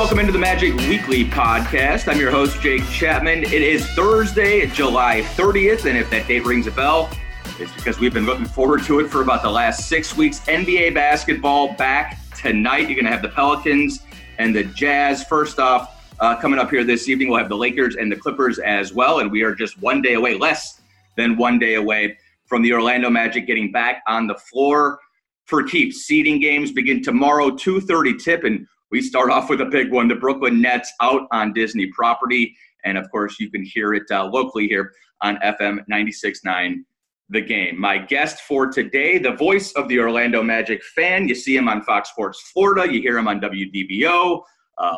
welcome into the Magic Weekly Podcast. I'm your host, Jake Chapman. It is Thursday, July 30th, and if that date rings a bell, it's because we've been looking forward to it for about the last 6 weeks. NBA basketball back tonight. You're going to have the Pelicans and the Jazz. First off, coming up here this evening, we'll have the Lakers and the Clippers as well, and we are just one day away, less than one day away from the Orlando Magic getting back on the floor for keeps. Seeding games begin tomorrow, 2:30 tip, and we start off with a big one. The Brooklyn Nets out on Disney property. And, of course, you can hear it locally here on FM 96.9 The Game. My guest for today, the voice of the Orlando Magic fan. You see him on Fox Sports Florida. You hear him on WDBO.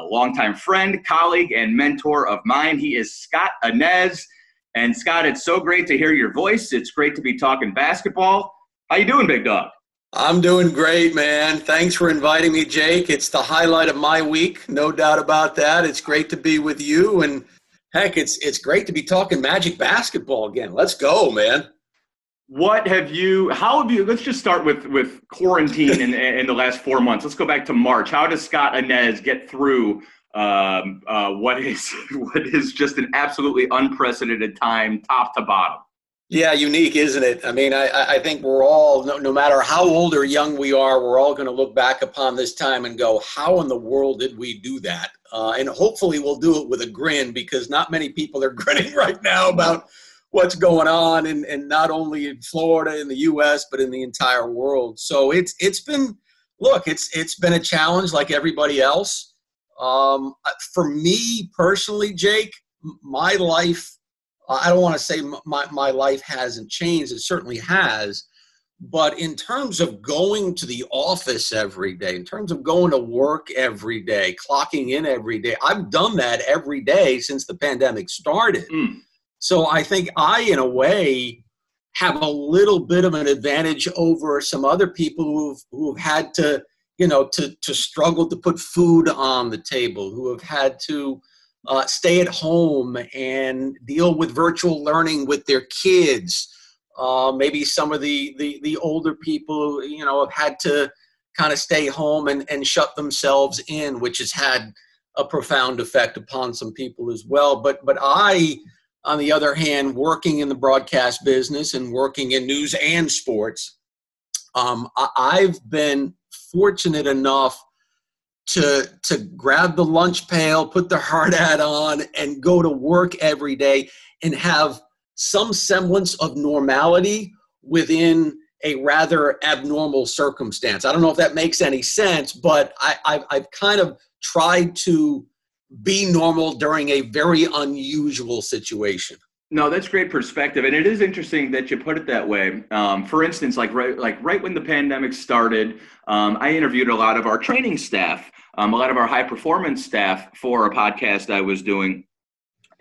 Longtime friend, colleague, and mentor of mine. He is Scott Inez. And, Scott, it's so great to hear your voice. It's great to be talking basketball. How you doing, big dog? I'm doing great, man. Thanks for inviting me, Jake. It's the highlight of my week, no doubt about that. It's great to be with you, and heck, it's great to be talking Magic basketball again. Let's go, man. Let's just start with quarantine in the last 4 months. Let's go back to March. How does Scott Inez get through what is just an absolutely unprecedented time, top to bottom? Yeah, unique, isn't it? I mean, I think we're all, no matter how old or young we are, we're all going to look back upon this time and go, how in the world did we do that? And hopefully we'll do it with a grin, because not many people are grinning right now about what's going on, and not only in Florida, in the U.S., but in the entire world. So it's been a challenge like everybody else. For me personally, Jake, my life, I don't want to say my life hasn't changed. It certainly has. But in terms of going to the office every day, in terms of going to work every day, clocking in every day, I've done that every day since the pandemic started. Mm. So I think I, in a way, have a little bit of an advantage over some other people who've had to, to struggle to put food on the table, who have had to stay at home and deal with virtual learning with their kids. Maybe some of the older people, have had to kind of stay home and shut themselves in, which has had a profound effect upon some people as well. But I, on the other hand, working in the broadcast business and working in news and sports, I've been fortunate enough to grab the lunch pail, put the hard hat on, and go to work every day and have some semblance of normality within a rather abnormal circumstance. I don't know if that makes any sense, but I've kind of tried to be normal during a very unusual situation. No, that's great perspective. And it is interesting that you put it that way. For instance, right when the pandemic started, I interviewed a lot of our training staff, a lot of our high performance staff for a podcast I was doing.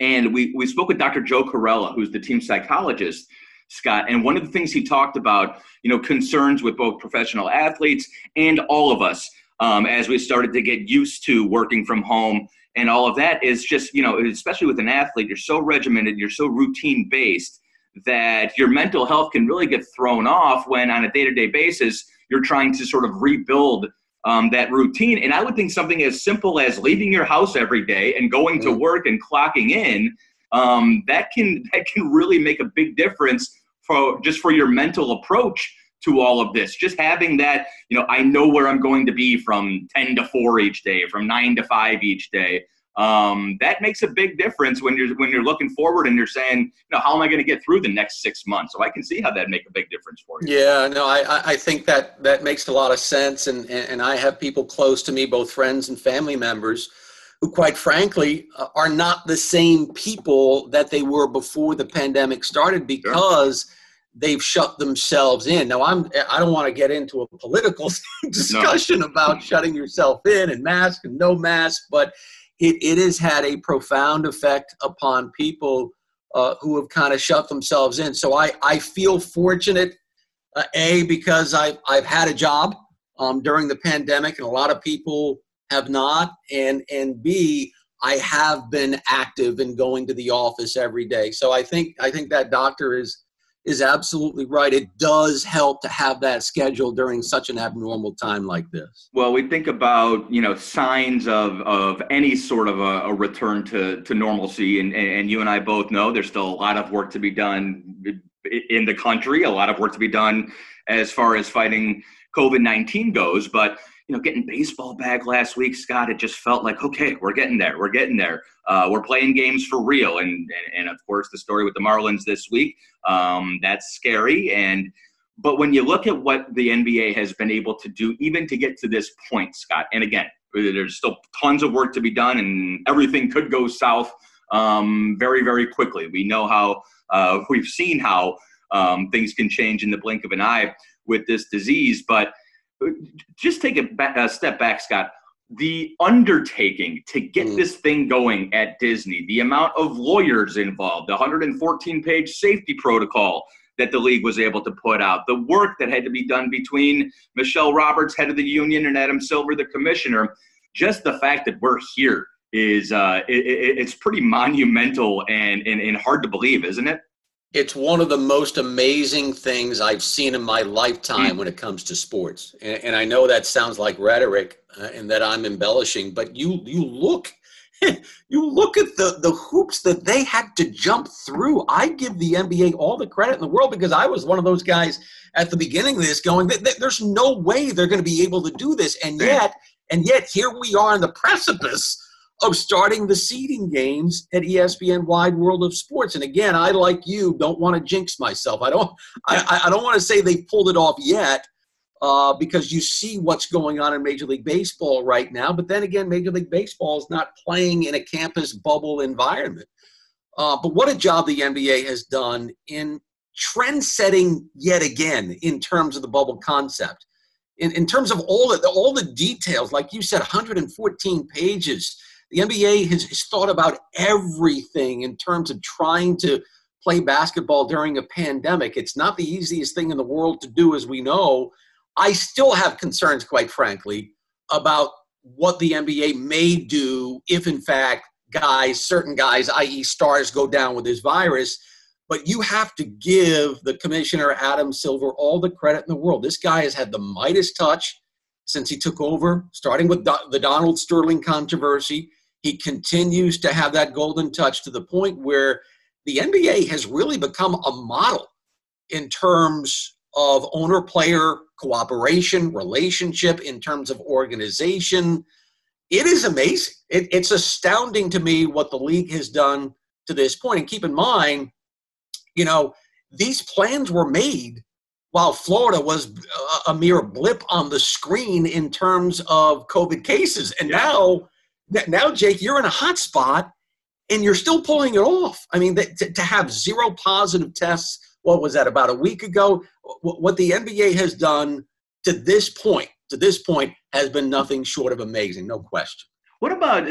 And we spoke with Dr. Joe Corella, who's the team psychologist, Scott. And one of the things he talked about, concerns with both professional athletes and all of us as we started to get used to working from home. And all of that is just, especially with an athlete, you're so regimented, you're so routine based that your mental health can really get thrown off when on a day-to-day basis, you're trying to sort of rebuild that routine. And I would think something as simple as leaving your house every day and going to work and clocking in, that can really make a big difference for your mental approach to all of this. Just having that, I know where I'm going to be from 10 to 4 each day, from 9 to 5 each day. That makes a big difference when you're looking forward and you're saying, how am I going to get through the next 6 months? So I can see how that make a big difference for you. Yeah, no, I think that makes a lot of sense. And I have people close to me, both friends and family members, who quite frankly are not the same people that they were before the pandemic started, because sure, they've shut themselves in. Now, I don't want to get into a political discussion about shutting yourself in and mask and no mask, but it has had a profound effect upon people who have kind of shut themselves in. So I feel fortunate, because I've had a job during the pandemic, and a lot of people have not, and B, I have been active in going to the office every day. So I think that doctor is is absolutely right. It does help to have that schedule during such an abnormal time like this. Well, we think about, you know, signs of any sort of a return to normalcy. And you and I both know there's still a lot of work to be done in the country, a lot of work to be done as far as fighting COVID-19 goes. But, you know, getting baseball back last week, Scott, it just felt like, okay, we're getting there. We're getting there. We're playing games for real. And of course, the story with the Marlins this week, that's scary. But when you look at what the NBA has been able to do, even to get to this point, Scott, and again, there's still tons of work to be done and everything could go south very, very quickly. We know how we've seen how things can change in the blink of an eye with this disease. But just take a step back, Scott. The undertaking to get this thing going at Disney, the amount of lawyers involved, the 114-page safety protocol that the league was able to put out, the work that had to be done between Michelle Roberts, head of the union, and Adam Silver, the commissioner, just the fact that we're here is it's pretty monumental and hard to believe, isn't it? It's one of the most amazing things I've seen in my lifetime when it comes to sports. And I know that sounds like rhetoric and that I'm embellishing, but you look at the hoops that they had to jump through. I give the NBA all the credit in the world because I was one of those guys at the beginning of this going, there's no way they're going to be able to do this. And yet here we are on the precipice of starting the seeding games at ESPN Wide World of Sports. And again, I, like you, don't want to jinx myself. I don't want to say they pulled it off yet because you see what's going on in Major League Baseball right now. But then again, Major League Baseball is not playing in a campus bubble environment. But what a job the NBA has done in trend-setting yet again in terms of the bubble concept. In terms of all the details, like you said, 114 pages. The NBA has thought about everything in terms of trying to play basketball during a pandemic. It's not the easiest thing in the world to do, as we know. I still have concerns, quite frankly, about what the NBA may do if, in fact, certain guys, i.e. stars, go down with this virus. But you have to give the commissioner, Adam Silver, all the credit in the world. This guy has had the Midas touch since he took over, starting with the Donald Sterling controversy. He continues to have that golden touch to the point where the NBA has really become a model in terms of owner-player cooperation, relationship, in terms of organization. It is amazing. It's astounding to me what the league has done to this point. And keep in mind, you know, these plans were made while Florida was a mere blip on the screen in terms of COVID cases. And now, Jake, you're in a hot spot and you're still pulling it off. I mean, to have zero positive tests, what was that, about a week ago? What the NBA has done to this point has been nothing short of amazing, no question. What about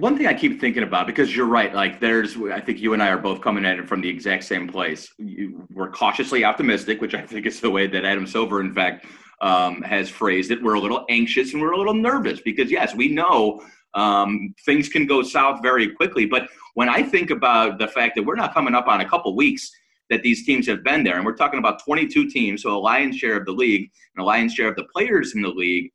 one thing I keep thinking about, because you're right, like I think you and I are both coming at it from the exact same place. We're cautiously optimistic, which I think is the way that Adam Silver, in fact, has phrased it. We're a little anxious and we're a little nervous because, yes, we know things can go south very quickly. But when I think about the fact that we're not coming up on a couple weeks that these teams have been there, and we're talking about 22 teams, so a lion's share of the league and a lion's share of the players in the league,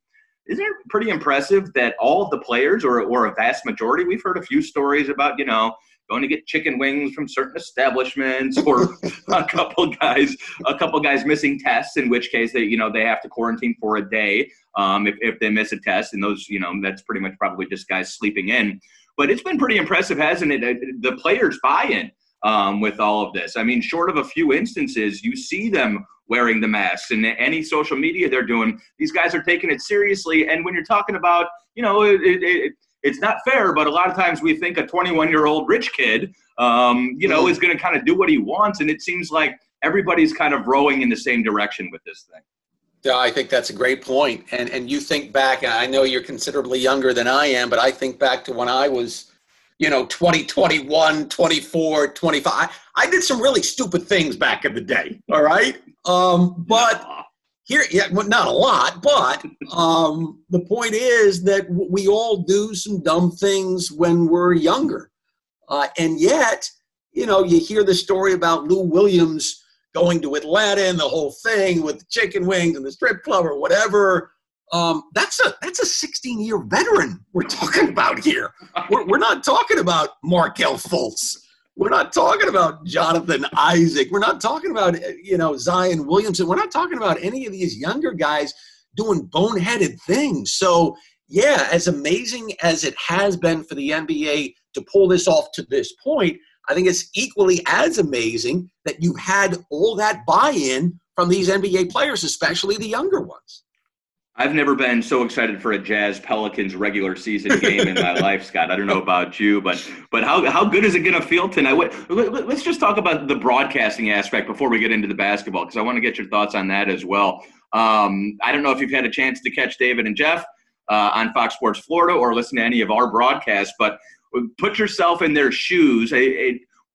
isn't it pretty impressive that all of the players, or a vast majority, we've heard a few stories about, you know, going to get chicken wings from certain establishments, or a couple guys missing tests, in which case they have to quarantine for a day if they miss a test, and those, you know, that's pretty much probably just guys sleeping in. But it's been pretty impressive, hasn't it? The players' buy-in with all of this. I mean, short of a few instances, you see them wearing the masks and any social media they're doing, these guys are taking it seriously. And when you're talking about, you know, it's not fair, but a lot of times we think a 21-year-old rich kid, is going to kind of do what he wants. And it seems like everybody's kind of rowing in the same direction with this thing. Yeah, I think that's a great point. And you think back, I know you're considerably younger than I am, but I think back to when I was, 20, 21, 24, 25. I did some really stupid things back in the day. All right. But here, not a lot, but the point is that we all do some dumb things when we're younger. And yet, you hear the story about Lou Williams going to Atlanta and the whole thing with the chicken wings and the strip club or whatever. That's a 16-year veteran we're talking about here. We're not talking about Markelle Fultz. We're not talking about Jonathan Isaac. We're not talking about, Zion Williamson. We're not talking about any of these younger guys doing boneheaded things. So, yeah, as amazing as it has been for the NBA to pull this off to this point, I think it's equally as amazing that you had all that buy-in from these NBA players, especially the younger ones. I've never been so excited for a Jazz Pelicans regular season game in my life, Scott. I don't know about you, but how good is it going to feel tonight? Let's just talk about the broadcasting aspect before we get into the basketball, because I want to get your thoughts on that as well. I don't know if you've had a chance to catch David and Jeff on Fox Sports Florida or listen to any of our broadcasts, but put yourself in their shoes.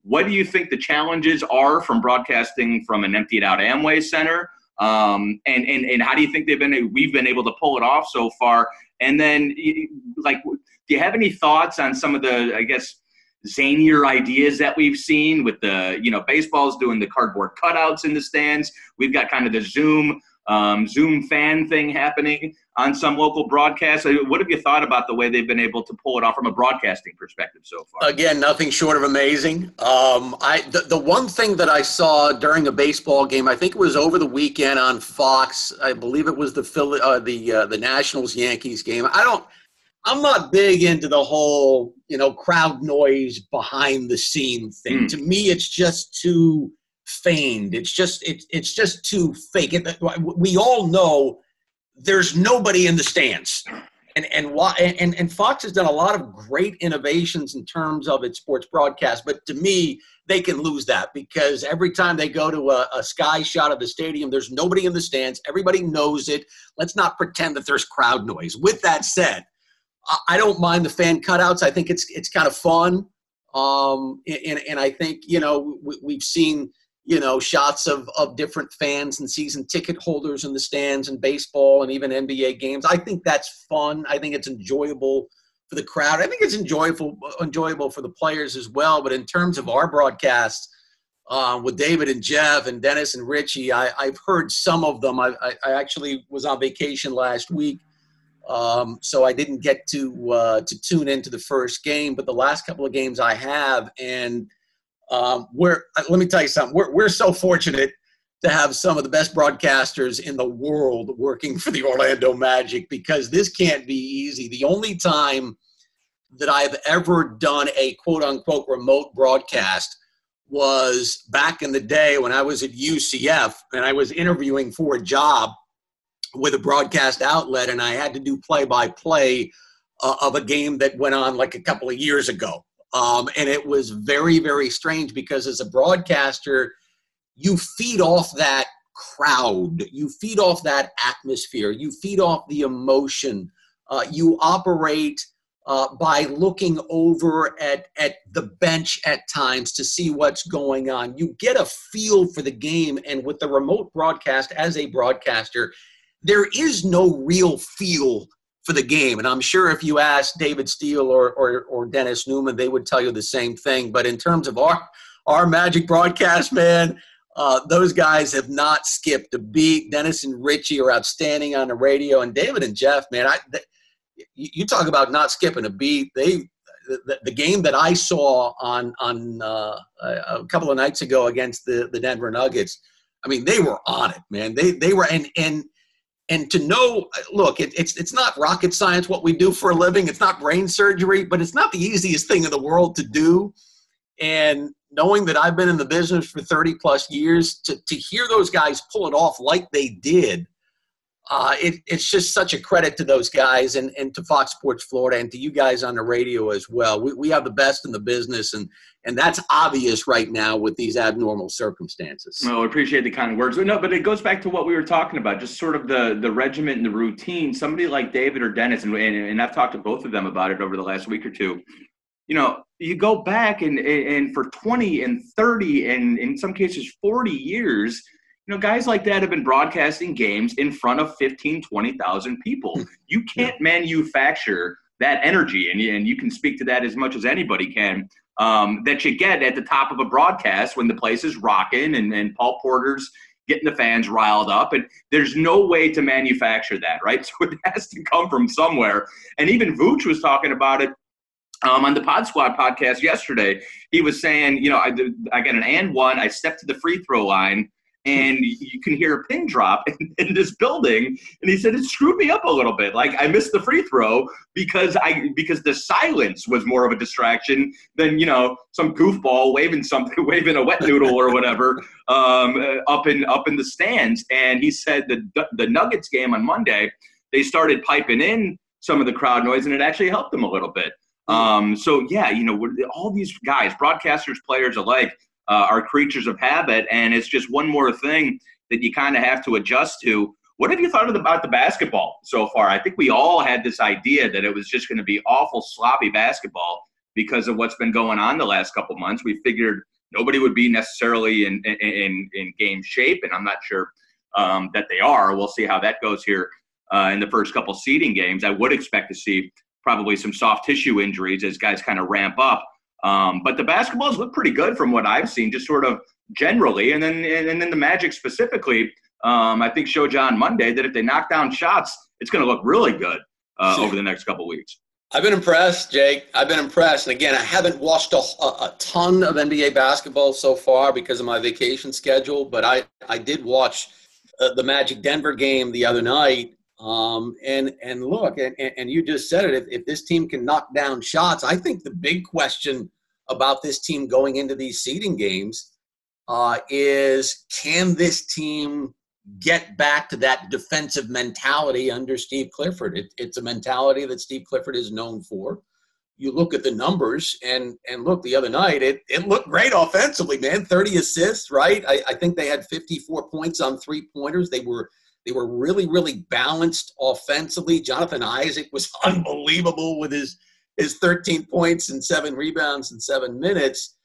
What do you think the challenges are from broadcasting from an emptied-out Amway Center? And how do you think we've been able to pull it off so far? And then, do you have any thoughts on some of the, I guess, zanier ideas that we've seen with the, baseball's doing the cardboard cutouts in the stands. We've got kind of the Zoom fan thing happening on some local broadcasts. What have you thought about the way they've been able to pull it off from a broadcasting perspective so far? Again, nothing short of amazing. The one thing that I saw during a baseball game, I think it was over the weekend on Fox. I believe it was the Nationals Yankees game. I'm not big into the whole, crowd noise behind the scene thing. To me, it's just too feigned. It's just too fake. We all know there's nobody in the stands, and Fox has done a lot of great innovations in terms of its sports broadcast. But to me, they can lose that, because every time they go to a sky shot of the stadium, there's nobody in the stands. Everybody knows it. Let's not pretend that there's crowd noise. With that said, I don't mind the fan cutouts. I think it's kind of fun, and I think we've seen. Shots of different fans and season ticket holders in the stands and baseball and even NBA games. I think that's fun. I think it's enjoyable for the crowd. I think it's enjoyable for the players as well. But in terms of our broadcasts with David and Jeff and Dennis and Richie, I've heard some of them. I actually was on vacation last week, so I didn't get to tune into the first game. But the last couple of games I have, and let me tell you something. We're so fortunate to have some of the best broadcasters in the world working for the Orlando Magic, because this can't be easy. The only time that I've ever done a quote-unquote remote broadcast was back in the day when I was at UCF and I was interviewing for a job with a broadcast outlet, and I had to do play-by-play of a game that went on like a couple of years ago. And it was very, very strange, because as a broadcaster, you feed off that crowd. You feed off that atmosphere. You feed off the emotion. You operate by looking over at the bench at times to see what's going on. You get a feel for the game. And with the remote broadcast, as a broadcaster, there is no real feel for the game. And I'm sure if you asked David Steele or Dennis Newman, they would tell you the same thing. But in terms of our Magic broadcast, man, those guys have not skipped a beat. Dennis and Richie are outstanding on the radio, and David and Jeff, man, you talk about not skipping a beat. The game that I saw on a couple of nights ago against the Denver Nuggets, I mean, they were on it, man. They were And to know, look, it's not rocket science what we do for a living. It's not brain surgery, but it's not the easiest thing in the world to do. And knowing that I've been in the business for 30-plus years, to hear those guys pull it off like they did, it's just such a credit to those guys and to Fox Sports Florida and to you guys on the radio as well. We have the best in the business, and that's obvious right now with these abnormal circumstances. Well, I appreciate the kind words. No, but it goes back to what we were talking about, just sort of the regiment and the routine. Somebody like David or Dennis, and I've talked to both of them about it over the last week or two, you go back and for 20 and 30 and in some cases 40 years – guys like that have been broadcasting games in front of 15,000, 20,000 people. You can't manufacture that energy, and you can speak to that as much as anybody can that you get at the top of a broadcast when the place is rocking and Paul Porter's getting the fans riled up. And there's no way to manufacture that, right? So it has to come from somewhere. And even Vooch was talking about it on the Pod Squad podcast yesterday. He was saying, you know, I got an and one. I stepped to the free throw line, and you can hear a pin drop in this building. And he said, it screwed me up a little bit. Like, I missed the free throw because the silence was more of a distraction than, you know, some goofball waving a wet noodle or whatever up in the stands. And he said the Nuggets game on Monday, they started piping in some of the crowd noise, and it actually helped them a little bit. So, yeah, you know, all these guys, broadcasters, players alike, are creatures of habit, and it's just one more thing that you kind of have to adjust to. What have you thought about the basketball so far? I think we all had this idea that it was just going to be awful, sloppy basketball because of what's been going on the last couple months. We figured nobody would be necessarily in game shape, and I'm not sure that they are. We'll see how that goes here in the first couple seeding games. I would expect to see probably some soft tissue injuries as guys kind of ramp up. But the basketballs look pretty good from what I've seen, just sort of generally. And then the Magic specifically, I think showed you on Monday that if they knock down shots, it's going to look really good over the next couple weeks. I've been impressed, Jake. I've been impressed. And, again, I haven't watched a ton of NBA basketball so far because of my vacation schedule. But I did watch the Magic-Denver game the other night. And look, and you just said it, if this team can knock down shots, I think the big question about this team going into these seeding games is, can this team get back to that defensive mentality under Steve Clifford? It's a mentality that Steve Clifford is known for. You look at the numbers and look, the other night, it looked great offensively, man, 30 assists, right? I think they had 54 points on three-pointers. They were really, really balanced offensively. Jonathan Isaac was unbelievable with his 13 points and 7 rebounds in 7 minutes.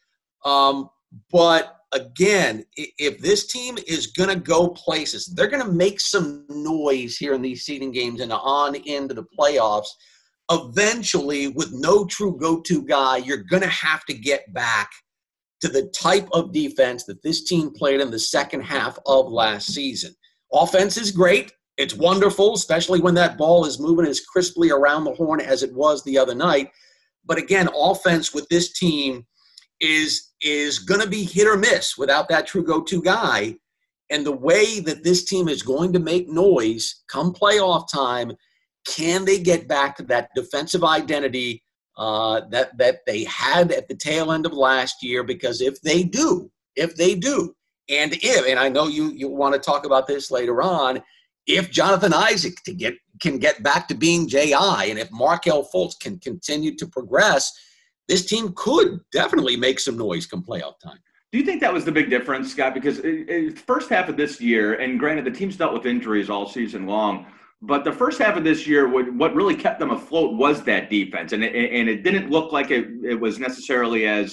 But, again, if this team is going to go places, they're going to make some noise here in these seeding games and on into the playoffs, eventually with no true go-to guy, you're going to have to get back to the type of defense that this team played in the second half of last season. Offense is great. It's wonderful, especially when that ball is moving as crisply around the horn as it was the other night. But again, offense with this team is going to be hit or miss without that true go-to guy. And the way that this team is going to make noise come playoff time, can they get back to that defensive identity that they had at the tail end of last year? Because if they do, And I know you want to talk about this later on, if Jonathan Isaac can get back to being J.I. and if Markelle Fultz can continue to progress, this team could definitely make some noise come playoff time. Do you think that was the big difference, Scott? Because the first half of this year, and granted the team's dealt with injuries all season long, but the first half of this year, what really kept them afloat was that defense. And it didn't look like it was necessarily as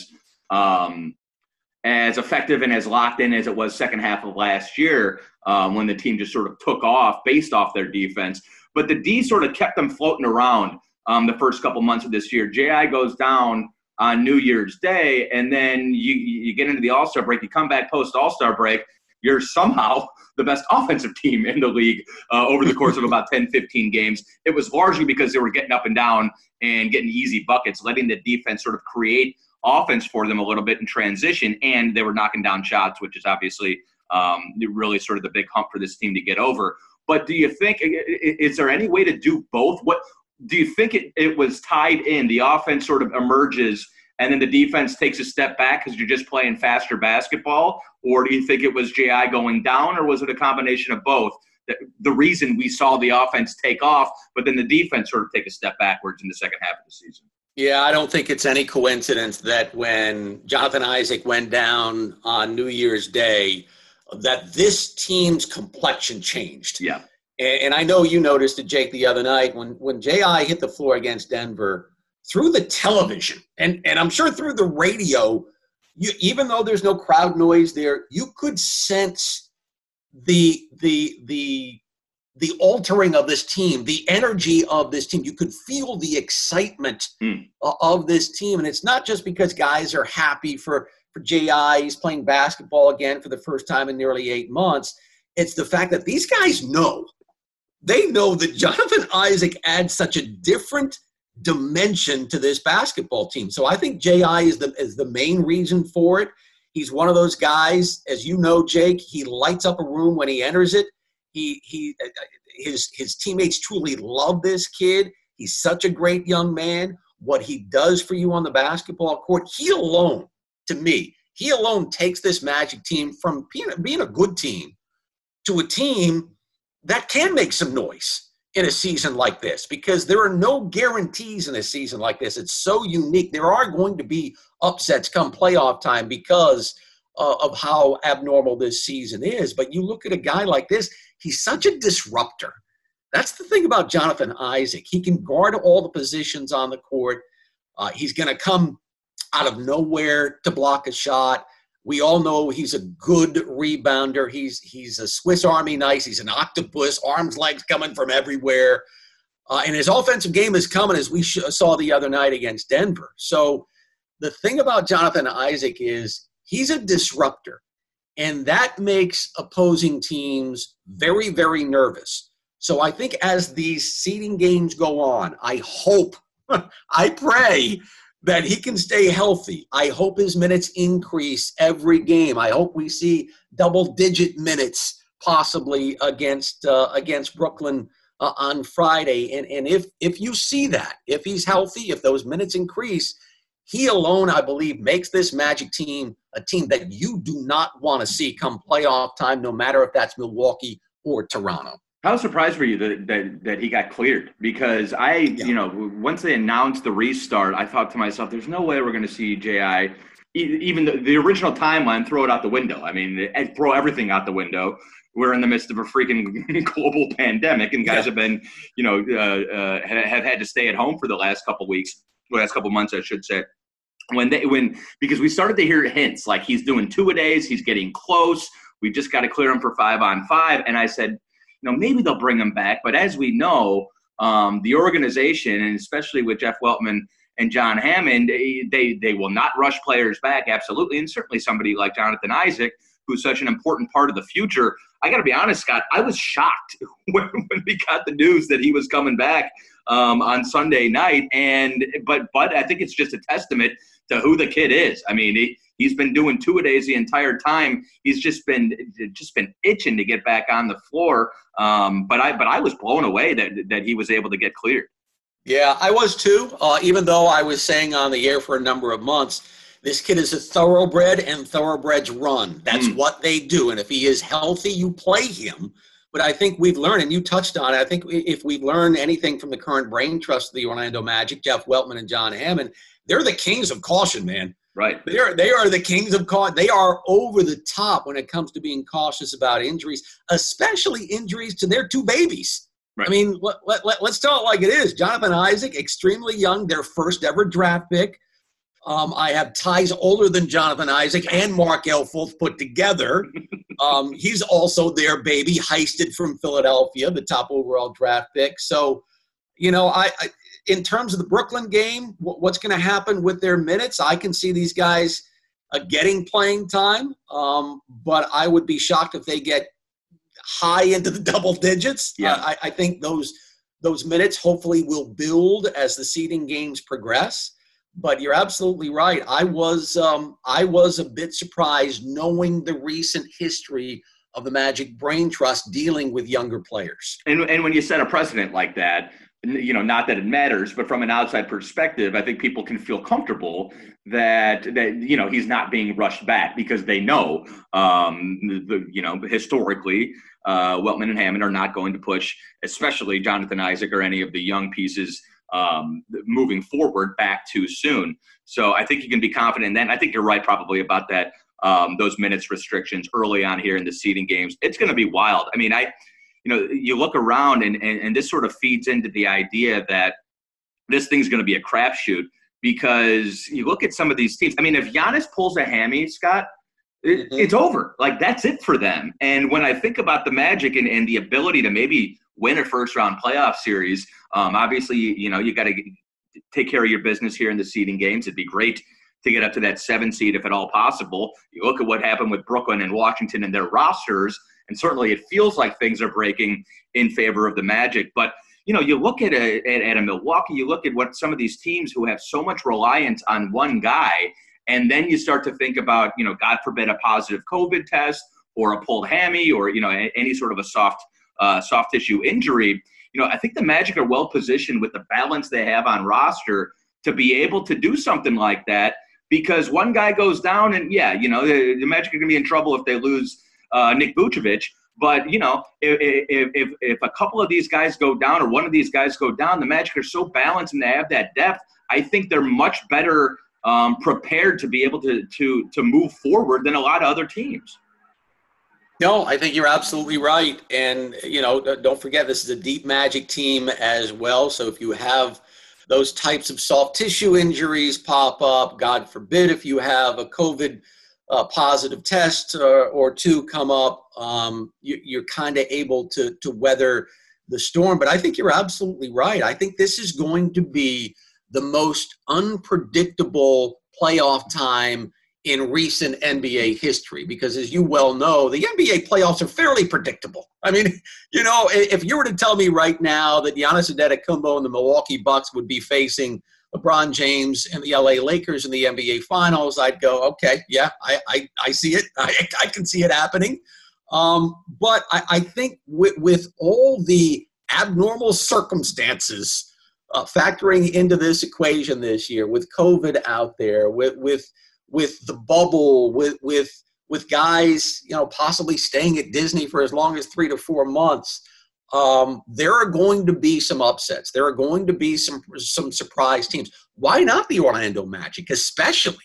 effective and as locked in as it was second half of last year when the team just sort of took off based off their defense. But the D sort of kept them floating around the first couple months of this year. J.I. goes down on New Year's Day, and then you get into the All-Star break. You come back post-All-Star break, you're somehow the best offensive team in the league over the course of about 10, 15 games. It was largely because they were getting up and down and getting easy buckets, letting the defense sort of create offense for them a little bit in transition, and they were knocking down shots, which is obviously really sort of the big hump for this team to get over. But do you think, is there any way to do both? What do you think it was tied in? The offense sort of emerges and then the defense takes a step back because you're just playing faster basketball? Or do you think it was J.I. going down, or was it a combination of both? The reason we saw the offense take off, but then the defense sort of take a step backwards in the second half of the season. Yeah, I don't think it's any coincidence that when Jonathan Isaac went down on New Year's Day, that this team's complexion changed. Yeah. And I know you noticed it, Jake, the other night when J.I. hit the floor against Denver, through the television and I'm sure through the radio, even though there's no crowd noise there, you could sense the the altering of this team, the energy of this team. You could feel the excitement of this team. And it's not just because guys are happy for J.I. He's playing basketball again for the first time in nearly 8 months. It's the fact that these guys know. They know that Jonathan Isaac adds such a different dimension to this basketball team. So I think J.I. is the main reason for it. He's one of those guys, as you know, Jake, he lights up a room when he enters it. His teammates truly love this kid. He's such a great young man. What he does for you on the basketball court, he alone, to me, he alone takes this Magic team from being a good team to a team that can make some noise in a season like this, because there are no guarantees in a season like this. It's so unique. There are going to be upsets come playoff time because of how abnormal this season is. But you look at a guy like this, he's such a disruptor. That's the thing about Jonathan Isaac. He can guard all the positions on the court. He's going to come out of nowhere to block a shot. We all know he's a good rebounder. He's a Swiss Army knife. He's an octopus, arms, legs coming from everywhere. And his offensive game is coming, as we saw the other night against Denver. So the thing about Jonathan Isaac is he's a disruptor, and that makes opposing teams very, very nervous. So I think as these seeding games go on, I hope, I pray that he can stay healthy. I hope his minutes increase every game. I hope we see double-digit minutes possibly against Brooklyn on Friday. And if you see that, if he's healthy, if those minutes increase, he alone, I believe, makes this Magic team a team that you do not want to see come playoff time, no matter if that's Milwaukee or Toronto. How surprised were you that he got cleared? Because once they announced the restart, I thought to myself, there's no way we're going to see J.I. Even the original timeline, throw it out the window. I mean, throw everything out the window. We're in the midst of a freaking global pandemic, and guys have been, have had to stay at home for the last couple months, I should say. Because we started to hear hints like he's doing 2-a-days, he's getting close. We've just got to clear him for 5-on-5, and I said, maybe they'll bring him back. But as we know, the organization, and especially with Jeff Weltman and John Hammond, they will not rush players back, absolutely. And certainly somebody like Jonathan Isaac, who's such an important part of the future. I got to be honest, Scott, I was shocked when we got the news that he was coming back on Sunday night. But I think it's just a testament to who the kid is. I mean, he's been doing 2-a-days the entire time. He's just been itching to get back on the floor. But I was blown away that he was able to get cleared. Yeah, I was too. Even though I was saying on the air for a number of months, this kid is a thoroughbred, and thoroughbreds run. That's what they do. And if he is healthy, you play him. But I think we've learned, and you touched on it, I think if we've learned anything from the current brain trust of the Orlando Magic, Jeff Weltman and John Hammond, they're the kings of caution, man. Right. They are the kings of caution. They are over the top when it comes to being cautious about injuries, especially injuries to their two babies. Right. I mean, let's tell it like it is. Jonathan Isaac, extremely young, their first ever draft pick. I have ties older than Jonathan Isaac and Markelle Fultz put together. He's also their baby, heisted from Philadelphia, the top overall draft pick. So, I in terms of the Brooklyn game, what's going to happen with their minutes, I can see these guys getting playing time, but I would be shocked if they get high into the double digits. Yeah. I think those minutes hopefully will build as the seeding games progress. But you're absolutely right. I was a bit surprised knowing the recent history of the Magic brain trust dealing with younger players. And when you set a precedent like that, not that it matters, but from an outside perspective, I think people can feel comfortable that he's not being rushed back because they know, historically, Weltman and Hammond are not going to push, especially Jonathan Isaac or any of the young pieces moving forward back too soon. So I think you can be confident in that. And I think you're right probably about that, those minutes restrictions early on here in the seeding games. It's going to be wild. I mean, you look around and this sort of feeds into the idea that this thing's going to be a crapshoot because you look at some of these teams. I mean, if Giannis pulls a hammy, Scott, it's over. Like, that's it for them. And when I think about the Magic and the ability to maybe win a first-round playoff series. Obviously, you got to take care of your business here in the seeding games. It'd be great to get up to that 7 seed if at all possible. You look at what happened with Brooklyn and Washington and their rosters, and certainly it feels like things are breaking in favor of the Magic. But, you look at a Milwaukee, you look at what some of these teams who have so much reliance on one guy, and then you start to think about, God forbid, a positive COVID test or a pulled hammy or, any sort of a soft tissue injury. I think the Magic are well positioned with the balance they have on roster to be able to do something like that, because one guy goes down and, the Magic are going to be in trouble if they lose Nick Vucevic. But, if a couple of these guys go down or one of these guys go down, the Magic are so balanced and they have that depth. I think they're much better prepared to be able to move forward than a lot of other teams. No, I think you're absolutely right. And, don't forget, this is a deep Magic team as well. So if you have those types of soft tissue injuries pop up, God forbid, if you have a COVID positive test or two come up, you're kind of able to weather the storm. But I think you're absolutely right. I think this is going to be the most unpredictable playoff time in recent NBA history, because as you well know, the NBA playoffs are fairly predictable. I mean, if you were to tell me right now that Giannis Antetokounmpo and the Milwaukee Bucks would be facing LeBron James and the LA Lakers in the NBA Finals, I'd go, okay, yeah, I see it. I can see it happening. But I think with all the abnormal circumstances factoring into this equation this year, with COVID out there, with the bubble, with guys, possibly staying at Disney for as long as 3 to 4 months, there are going to be some upsets. There are going to be some surprise teams. Why not the Orlando Magic, especially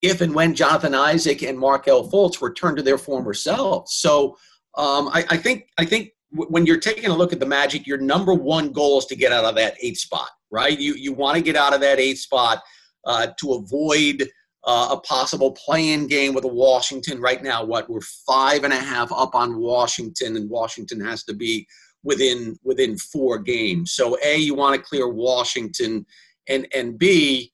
if and when Jonathan Isaac and Markelle Fultz return to their former selves? So I think when you're taking a look at the Magic, your number one goal is to get out of that 8th spot, right? You want to get out of that 8th spot. To avoid a possible play-in game with Washington. Right now, we're 5.5 up on Washington, and Washington has to be within 4 games. So, A, you want to clear Washington, and B,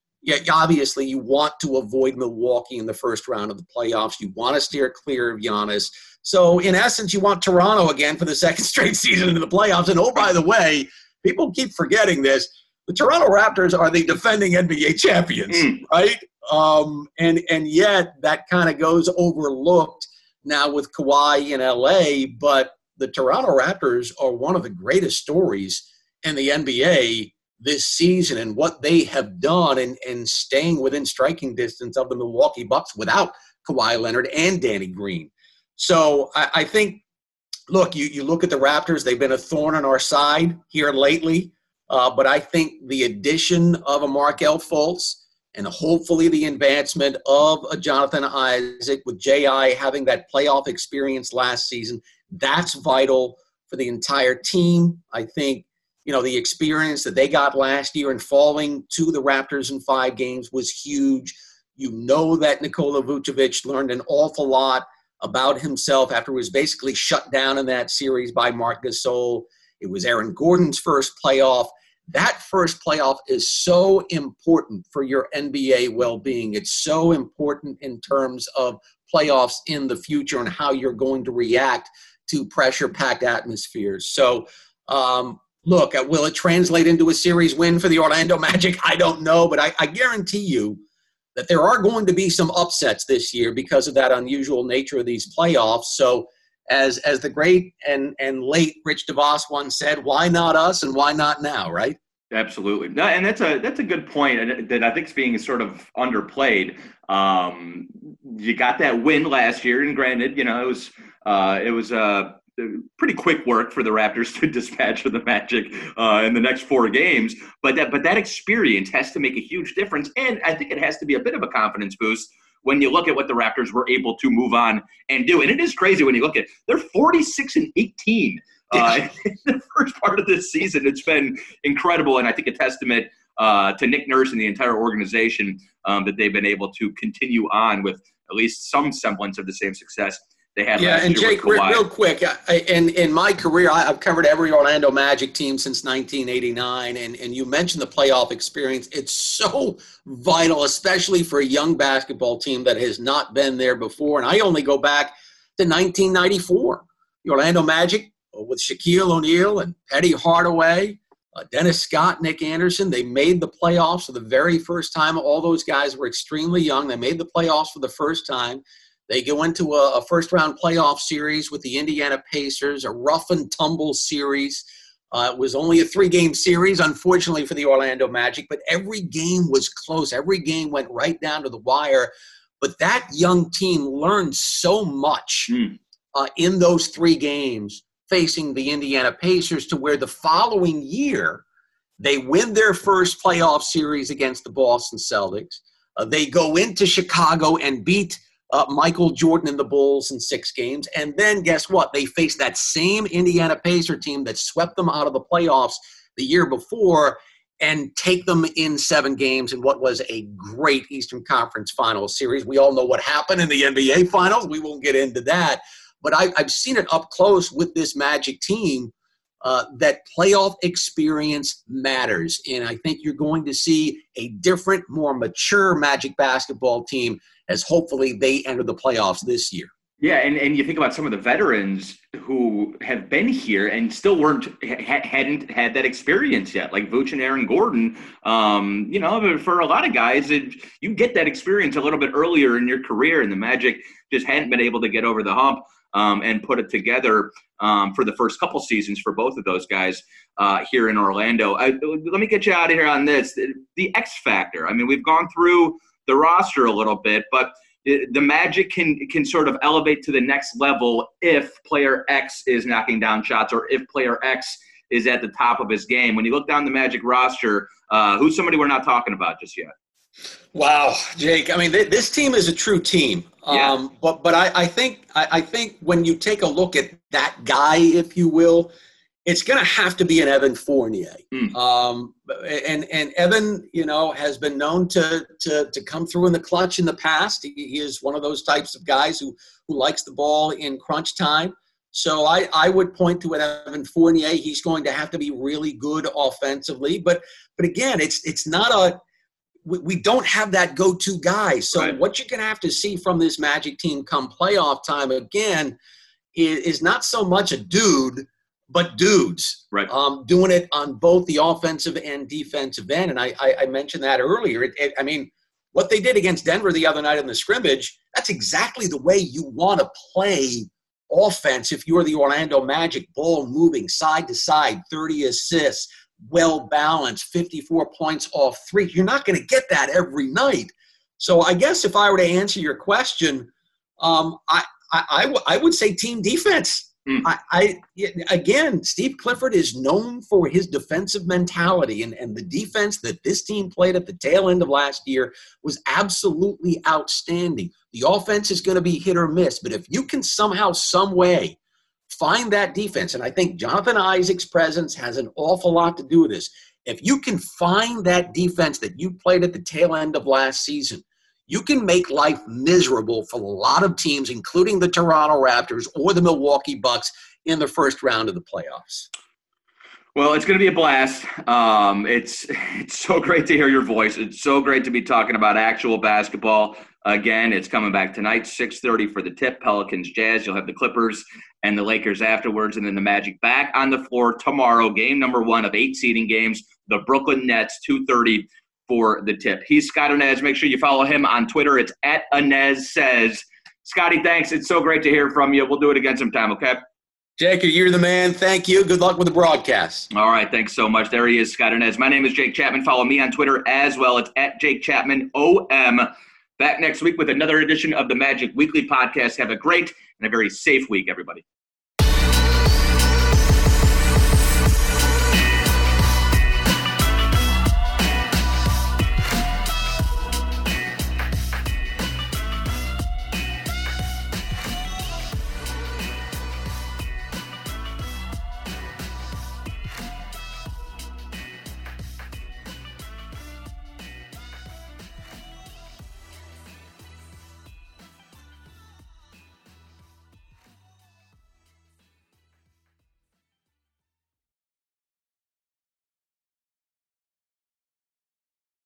obviously you want to avoid Milwaukee in the first round of the playoffs. You want to steer clear of Giannis. So, in essence, you want Toronto again for the second straight season in the playoffs. And, oh, by the way, people keep forgetting this. The Toronto Raptors are the defending NBA champions, right? And yet that kind of goes overlooked now with Kawhi in LA, but the Toronto Raptors are one of the greatest stories in the NBA this season, and what they have done and staying within striking distance of the Milwaukee Bucks without Kawhi Leonard and Danny Green. So I think, look, you look at the Raptors, they've been a thorn on our side here lately. But I think the addition of a Markelle Fultz and hopefully the advancement of a Jonathan Isaac, with J.I. having that playoff experience last season, that's vital for the entire team. I think, the experience that they got last year in falling to the Raptors in 5 games was huge. That Nikola Vucevic learned an awful lot about himself after he was basically shut down in that series by Mark Gasol. It was Aaron Gordon's first playoff. That first playoff is so important for your NBA well-being. It's so important in terms of playoffs in the future and how you're going to react to pressure-packed atmospheres. So, look, will it translate into a series win for the Orlando Magic? I don't know, but I guarantee you that there are going to be some upsets this year because of that unusual nature of these playoffs. So, as the great and late Rich DeVos once said, why not us and why not now, right? Absolutely. No, and that's a good point that I think is being sort of underplayed. You got that win last year, and granted, it was pretty quick work for the Raptors to dispatch of the Magic in the next 4 games. But that experience has to make a huge difference, and I think it has to be a bit of a confidence boost when you look at what the Raptors were able to move on and do. And it is crazy when you look at it. They're 46-18 in the first part of this season. It's been incredible, and I think a testament to Nick Nurse and the entire organization that they've been able to continue on with at least some semblance of the same success they had last year. Yeah, and Jake, real quick, in my career, I've covered every Orlando Magic team since 1989, and you mentioned the playoff experience. It's so vital, especially for a young basketball team that has not been there before. And I only go back to 1994. The Orlando Magic with Shaquille O'Neal and Eddie Hardaway, Dennis Scott, Nick Anderson, they made the playoffs for the very first time. All those guys were extremely young. They made the playoffs for the first time. They go into a first-round playoff series with the Indiana Pacers, a rough-and-tumble series. It was only a three-game series, unfortunately, for the Orlando Magic, but every game was close. Every game went right down to the wire. But that young team learned so much in those three games facing the Indiana Pacers, to where the following year they win their first playoff series against the Boston Celtics. They go into Chicago and beat Michael Jordan and the Bulls in 6 games. And then guess what? They face that same Indiana Pacer team that swept them out of the playoffs the year before and take them in 7 games in what was a great Eastern Conference Finals series. We all know what happened in the NBA Finals. We won't get into that. But I've seen it up close with this Magic team, that playoff experience matters. And I think you're going to see a different, more mature Magic basketball team as hopefully they enter the playoffs this year. Yeah, and you think about some of the veterans who have been here and still hadn't had that experience yet, like Vooch and Aaron Gordon. You know, but for a lot of guys, you get that experience a little bit earlier in your career, and the Magic just hadn't been able to get over the hump and put it together for the first couple seasons for both of those guys here in Orlando. Let me get you out of here on this. The X factor. I mean, we've gone through the roster a little bit, but the Magic can sort of elevate to the next level if player X is knocking down shots or if player X is at the top of his game. When you look down the Magic roster, who's somebody we're not talking about just yet? Wow, Jake. I mean, this team is a true team. Yeah. But I think when you take a look at that guy, if you will, it's going to have to be an Evan Fournier. And Evan, you know, has been known to come through in the clutch in the past. He is one of those types of guys who likes the ball in crunch time. So I would point to Evan Fournier. He's going to have to be really good offensively. But again, it's not a – we don't have that go-to guy. So right. What you're going to have to see from this Magic team come playoff time, again, is not so much a dude – but dudes, right. Doing it on both the offensive and defensive end. And I mentioned that earlier. I mean, what they did against Denver the other night in the scrimmage, that's exactly the way you want to play offense if you're the Orlando Magic. Ball moving side to side, 30 assists, well-balanced, 54 points off 3. You're not going to get that every night. So I guess if I were to answer your question, I would say team defense. Again, Steve Clifford is known for his defensive mentality, and the defense that this team played at the tail end of last year was absolutely outstanding. The offense is going to be hit or miss, but if you can somehow, some way find that defense, and I think Jonathan Isaac's presence has an awful lot to do with this. If you can find that defense that you played at the tail end of last season, you can make life miserable for a lot of teams, including the Toronto Raptors or the Milwaukee Bucks in the first round of the playoffs. Well, it's going to be a blast. It's so great to hear your voice. It's so great to be talking about actual basketball. Again, it's coming back tonight, 6:30 for the tip, Pelicans, Jazz. You'll have the Clippers and the Lakers afterwards, and then the Magic back on the floor tomorrow, game number 1 of 8 seeding games, the Brooklyn Nets, 2:30. For the tip. He's Scott Inez. Make sure you follow him on Twitter. It's @InezSays. Scotty, thanks. It's so great to hear from you. We'll do it again sometime, okay? Jake, you're the man. Thank you. Good luck with the broadcast. All right. Thanks so much. There he is, Scott Inez. My name is Jake Chapman. Follow me on Twitter as well. It's @JakeChapmanOM. Back next week with another edition of the Magic Weekly Podcast. Have a great and a very safe week, everybody.